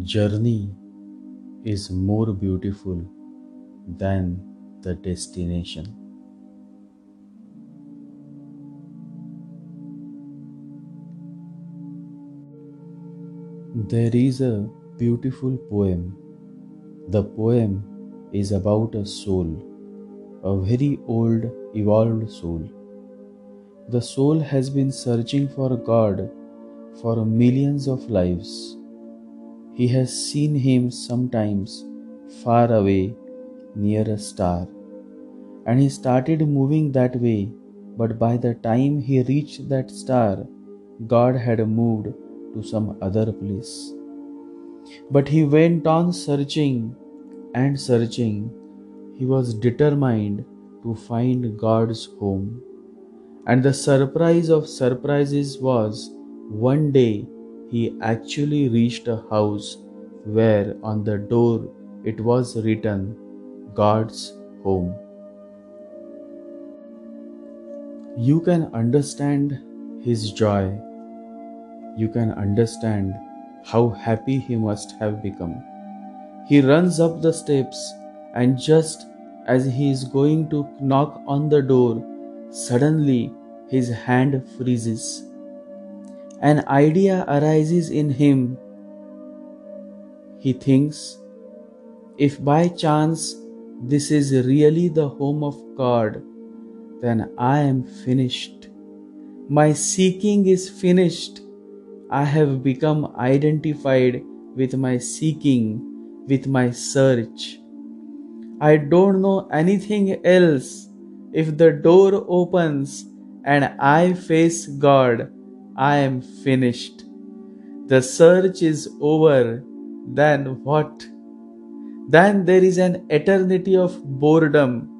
journey is more beautiful than the destination. There is a beautiful poem. The poem is about a soul, a very old, evolved soul. The soul has been searching for God for millions of lives. He has seen Him sometimes far away near a star, and he started moving that way, but by the time he reached that star, God had moved to some other place. But he went on searching and searching. He was determined to find God's home. And the surprise of surprises was, one day he actually reached a house where on the door it was written, God's home. You can understand his joy. You can understand how happy he must have become. He runs up the steps, and just as he is going to knock on the door, suddenly his hand freezes. An idea arises in him. He thinks, if by chance this is really the home of God, then I am finished. My seeking is finished. I have become identified with my seeking, with my search. I don't know anything else. If the door opens and I face God, I am finished. The search is over. Then what? Then there is an eternity of boredom,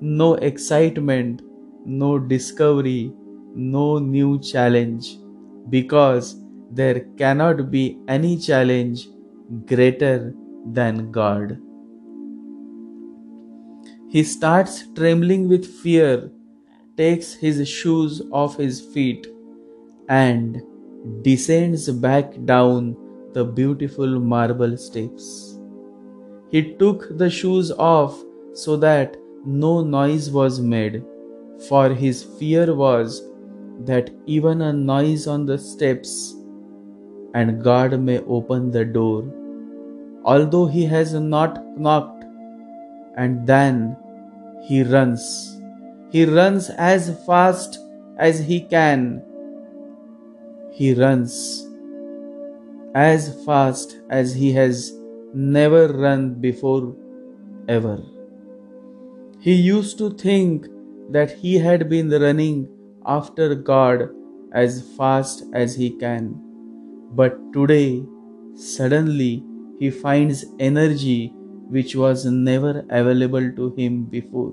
no excitement, no discovery, no new challenge, because there cannot be any challenge greater than God. He starts trembling with fear, takes his shoes off his feet, and descends back down the beautiful marble steps. He took the shoes off so that no noise was made, for his fear was that even a noise on the steps and God may open the door, although he has not knocked. And then he runs. He runs as fast as he can. He runs as fast as he has never run before ever. He used to think that he had been running after God as fast as he can. But today, suddenly, he finds energy which was never available to him before.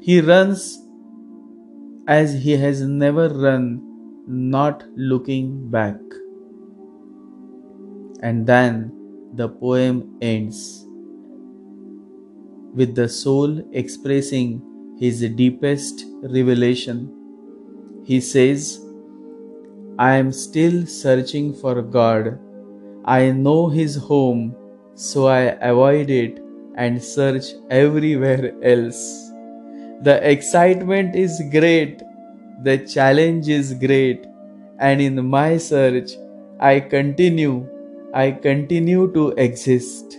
He runs as he has never run, not looking back. And then the poem ends with the soul expressing his deepest revelation. He says, I am still searching for God. I know His home, so I avoid it and search everywhere else. The excitement is great, the challenge is great, and in my search, I continue to exist.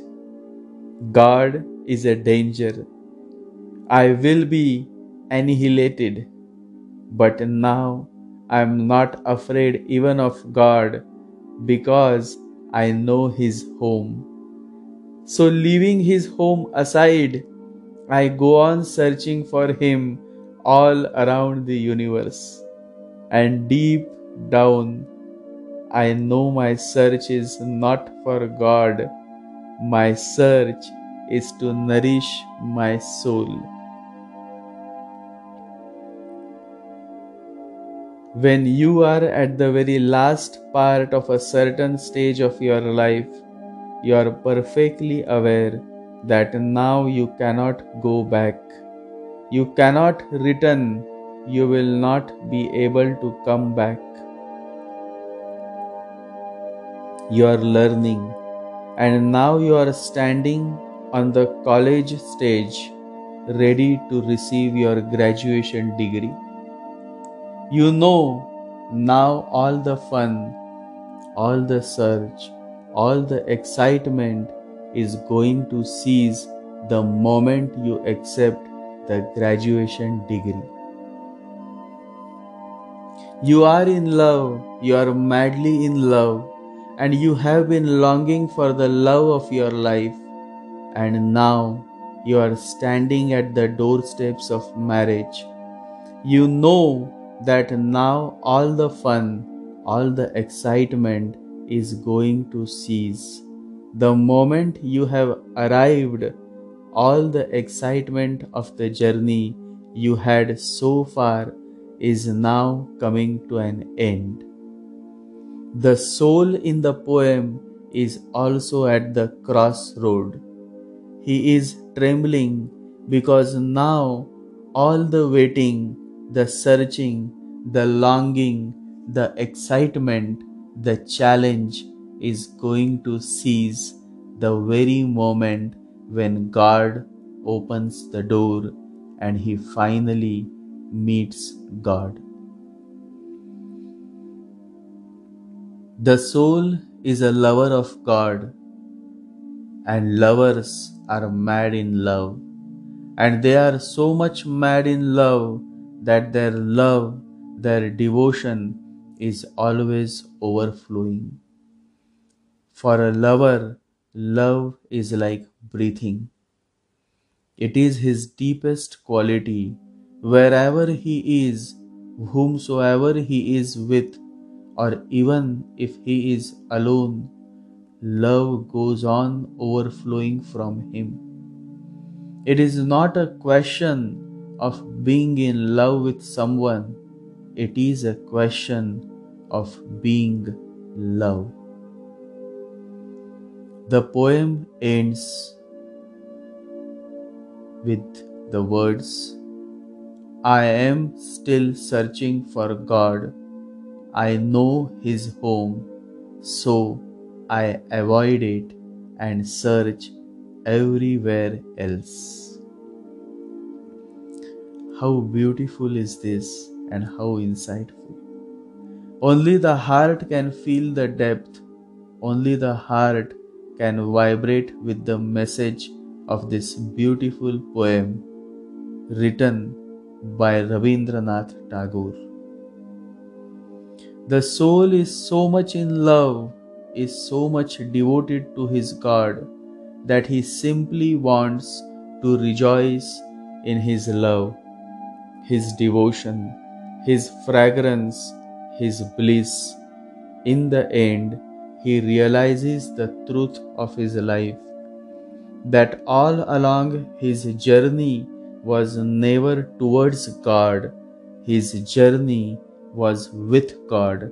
God is a danger. I will be annihilated. But now I am not afraid even of God, because I know His home. So leaving His home aside, I go on searching for Him all around the universe. And deep down, I know my search is not for God. My search is to nourish my soul. When you are at the very last part of a certain stage of your life, you are perfectly aware that now you cannot go back. You cannot return. You will not be able to come back. You are learning, and now you are standing on the college stage, ready to receive your graduation degree. You know now all the fun, all the surge, all the excitement is going to cease the moment you accept the graduation degree. You are in love, you are madly in love, and you have been longing for the love of your life, and now you are standing at the doorsteps of marriage. You know that now all the fun, all the excitement is going to cease. The moment you have arrived, all the excitement of the journey you had so far is now coming to an end. The soul in the poem is also at the crossroad. He is trembling because now all the waiting, the searching, the longing, the excitement, the challenge is going to cease the very moment when God opens the door and he finally meets God. The soul is a lover of God, and lovers are mad in love, and they are so much mad in love that their love, their devotion is always overflowing. For a lover, love is like breathing. It is his deepest quality. Wherever he is, whomsoever he is with, or even if he is alone, love goes on overflowing from him. It is not a question of being in love with someone. It is a question of being love. The poem ends with the words, I am still searching for God. I know his home, so I avoid it and search everywhere else. How beautiful is this, and how insightful. Only the heart can feel the depth. Only the heart can vibrate with the message of this beautiful poem written by Rabindranath Tagore. The soul is so much in love, is so much devoted to his God, that he simply wants to rejoice in his love, his devotion, his fragrance, his bliss. In the end, he realizes the truth of his life, that all along his journey was never towards God. His journey was with God.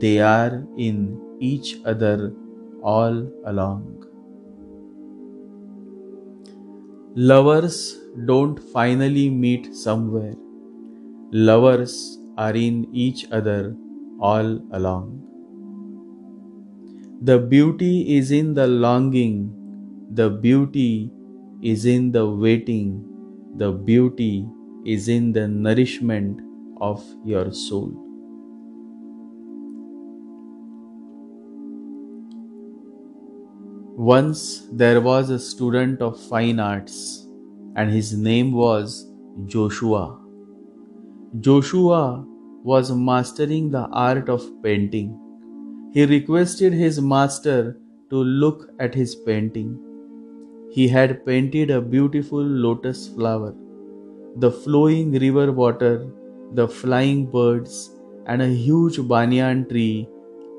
They are in each other all along. Lovers don't finally meet somewhere. Lovers are in each other all along. The beauty is in the longing. The beauty is in the waiting. The beauty is in the nourishment of your soul. Once there was a student of fine arts, and his name was Joshua. Joshua was mastering the art of painting. He requested his master to look at his painting. He had painted a beautiful lotus flower, the flowing river water, the flying birds, and a huge banyan tree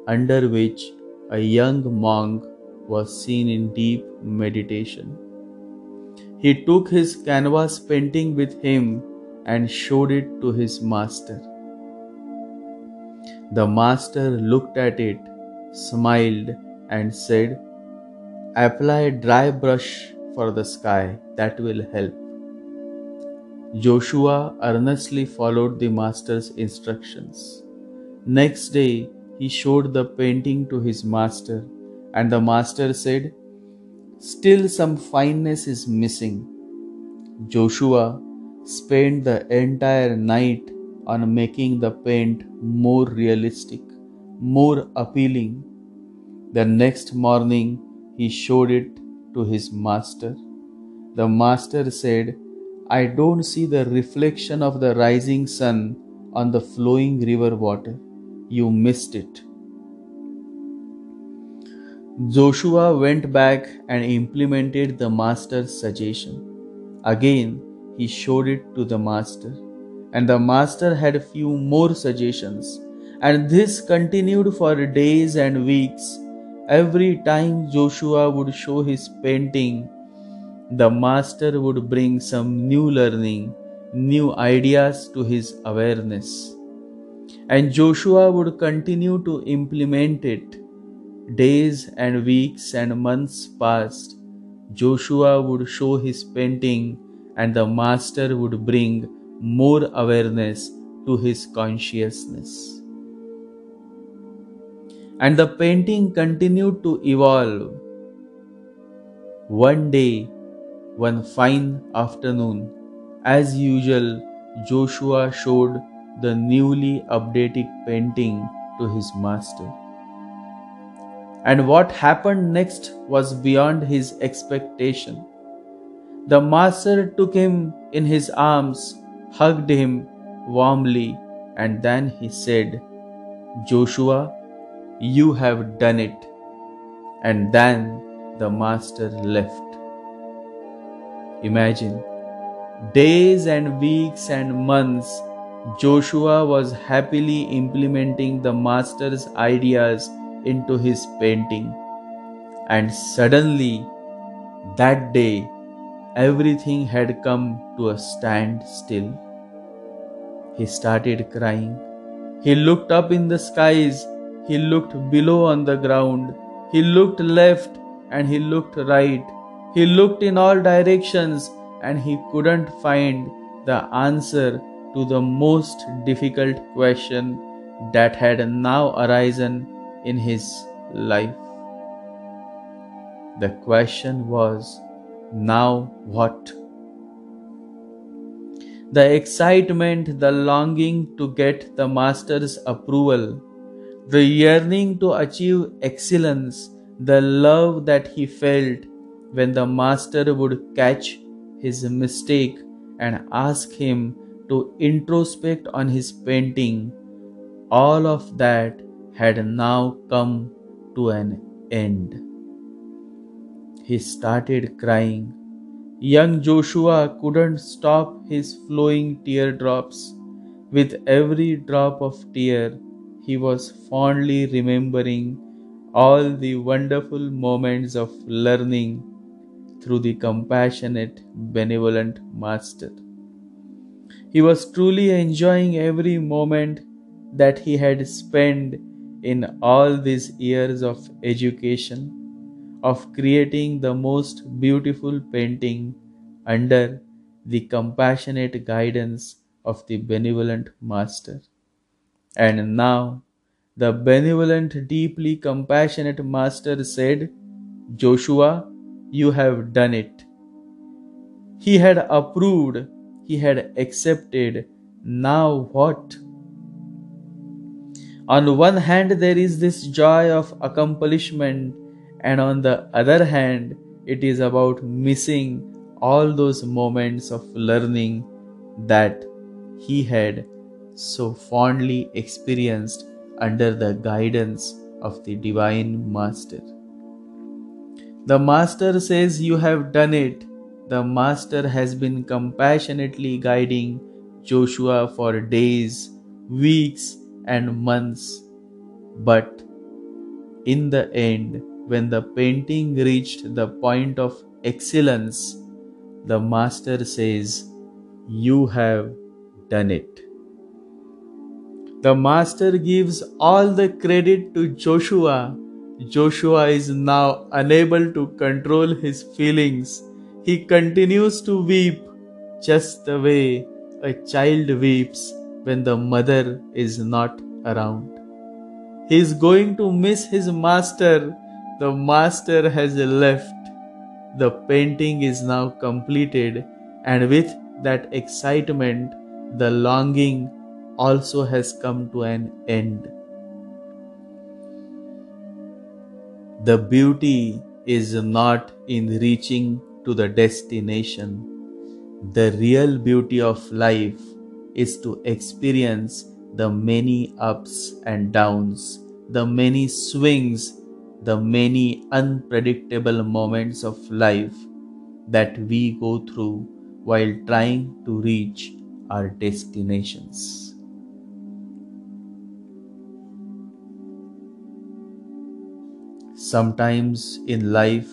under which a young monk was seen in deep meditation. He took his canvas painting with him and showed it to his master. The master looked at it, smiled, and said, "Apply a dry brush for the sky, that will help." Joshua earnestly followed the master's instructions. Next day, he showed the painting to his master, And the master said, "Still some fineness is missing." Joshua spent the entire night on making the paint more realistic, more appealing. The next morning he showed it to his master. The master said, "I don't see the reflection of the rising sun on the flowing river water. You missed it." Joshua went back and implemented the master's suggestion. Again, he showed it to the master, and the master had a few more suggestions, and this continued for days and weeks. Every time Joshua would show his painting, the master would bring some new learning, new ideas to his awareness, and Joshua would continue to implement it. Days and weeks and months passed. Joshua would show his painting, and the master would bring more awareness to his consciousness. And the painting continued to evolve. One day, one fine afternoon, as usual, Joshua showed the newly updated painting to his master. And what happened next was beyond his expectation. The master took him in his arms, hugged him warmly, and then he said, "Joshua, you have done it." And then the master left. Imagine, days and weeks and months, Joshua was happily implementing the master's ideas into his painting, and suddenly that day everything had come to a standstill. He started crying. He looked up in the skies, he looked below on the ground, he looked left and he looked right, he looked in all directions, and he couldn't find the answer to the most difficult question that had now arisen in his life. The question was, now what? The excitement, the longing to get the master's approval, the yearning to achieve excellence, the love that he felt when the master would catch his mistake and ask him to introspect on his painting, all of that had now come to an end. He started crying. Young Joshua couldn't stop his flowing teardrops. With every drop of tear, he was fondly remembering all the wonderful moments of learning through the compassionate, benevolent master. He was truly enjoying every moment that he had spent in all these years of education, of creating the most beautiful painting under the compassionate guidance of the benevolent master. And now the benevolent, deeply compassionate master said, "Joshua, you have done it." He had approved, he had accepted. Now what? On one hand, there is this joy of accomplishment, and on the other hand, it is about missing all those moments of learning that he had so fondly experienced under the guidance of the Divine Master. The Master says, "You have done it." The Master has been compassionately guiding Joshua for days, weeks, and months, but in the end, when the painting reached the point of excellence, the master says, "You have done it." The master gives all the credit to Joshua. Joshua is now unable to control his feelings. He continues to weep just the way a child weeps when the mother is not around. He is going to miss his master. The master has left. The painting is now completed, and with that excitement, the longing also has come to an end. The beauty is not in reaching to the destination. The real beauty of life is to experience the many ups and downs, the many swings, the many unpredictable moments of life that we go through while trying to reach our destinations. Sometimes in life,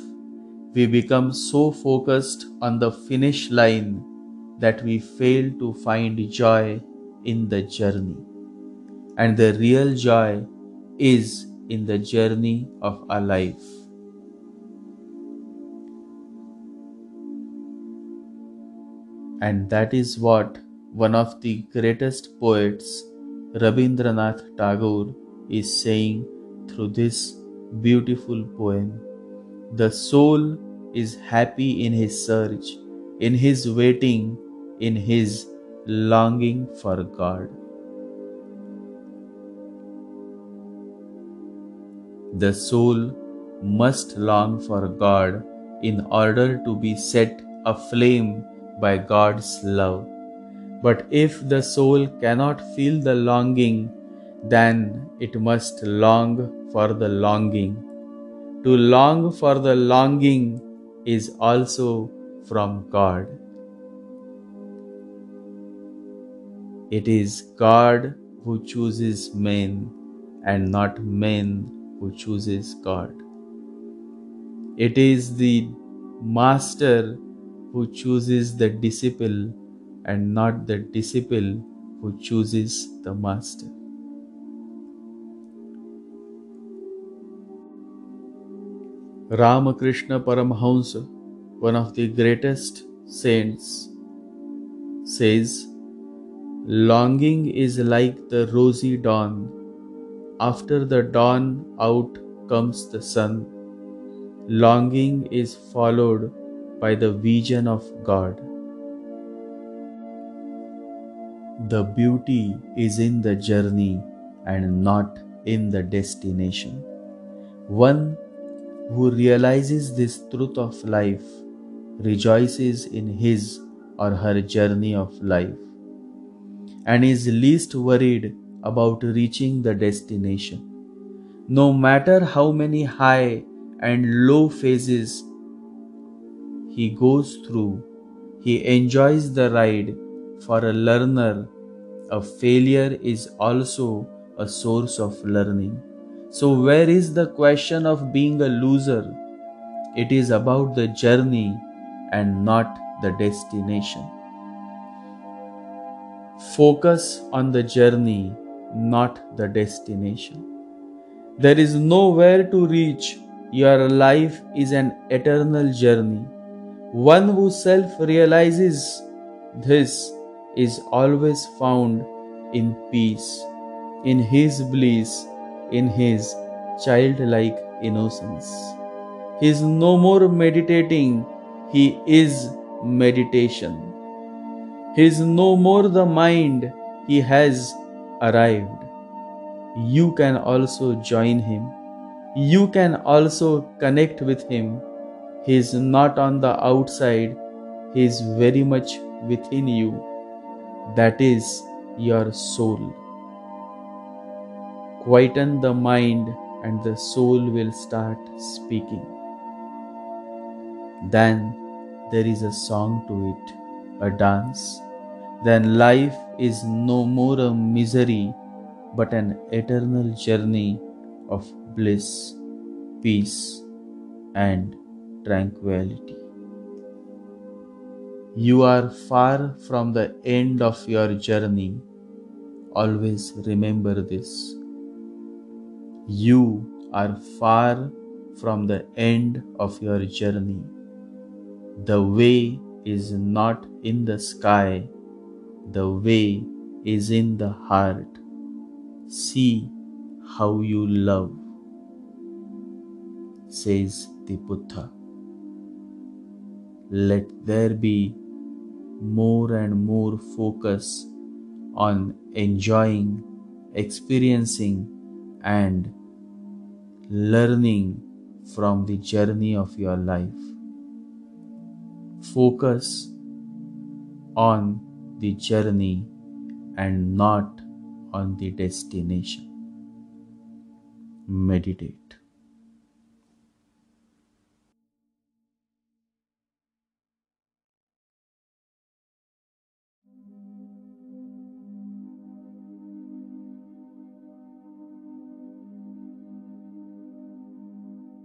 we become so focused on the finish line that we fail to find joy in the journey. And the real joy is in the journey of our life. And that is what one of the greatest poets, Rabindranath Tagore, is saying through this beautiful poem. The soul is happy in his search, in his waiting, in his longing for God. The soul must long for God in order to be set aflame by God's love. But if the soul cannot feel the longing, then it must long for the longing. To long for the longing is also from God. It is God who chooses men and not men who chooses God. It is the master who chooses the disciple and not the disciple who chooses the master. Ramakrishna Paramahansa, one of the greatest saints, says, "Longing is like the rosy dawn. After the dawn, out comes the sun. Longing is followed by the vision of God." The beauty is in the journey and not in the destination. One who realizes this truth of life rejoices in his or her journey of life and is least worried about reaching the destination. No matter how many high and low phases he goes through, he enjoys the ride. For a learner, a failure is also a source of learning. So where is the question of being a loser? It is about the journey and not the destination. Focus on the journey, not the destination. There is nowhere to reach. Your life is an eternal journey. One who self-realizes this is always found in peace, in his bliss, in his childlike innocence. He is no more meditating, he is meditation. He is no more the mind, he has arrived. You can also join him. You can also connect with him. He is not on the outside, he is very much within you. That is your soul. Quieten the mind and the soul will start speaking. Then there is a song to it, a dance. Then life is no more a misery but an eternal journey of bliss, peace and tranquility. You are far from the end of your journey. Always remember this. You are far from the end of your journey. The way is not in the sky. The way is in the heart. See how you love. says the Buddha. Let there be more and more focus on enjoying, experiencing, and learning from the journey of your life. Focus on the journey and not on the destination. Meditate.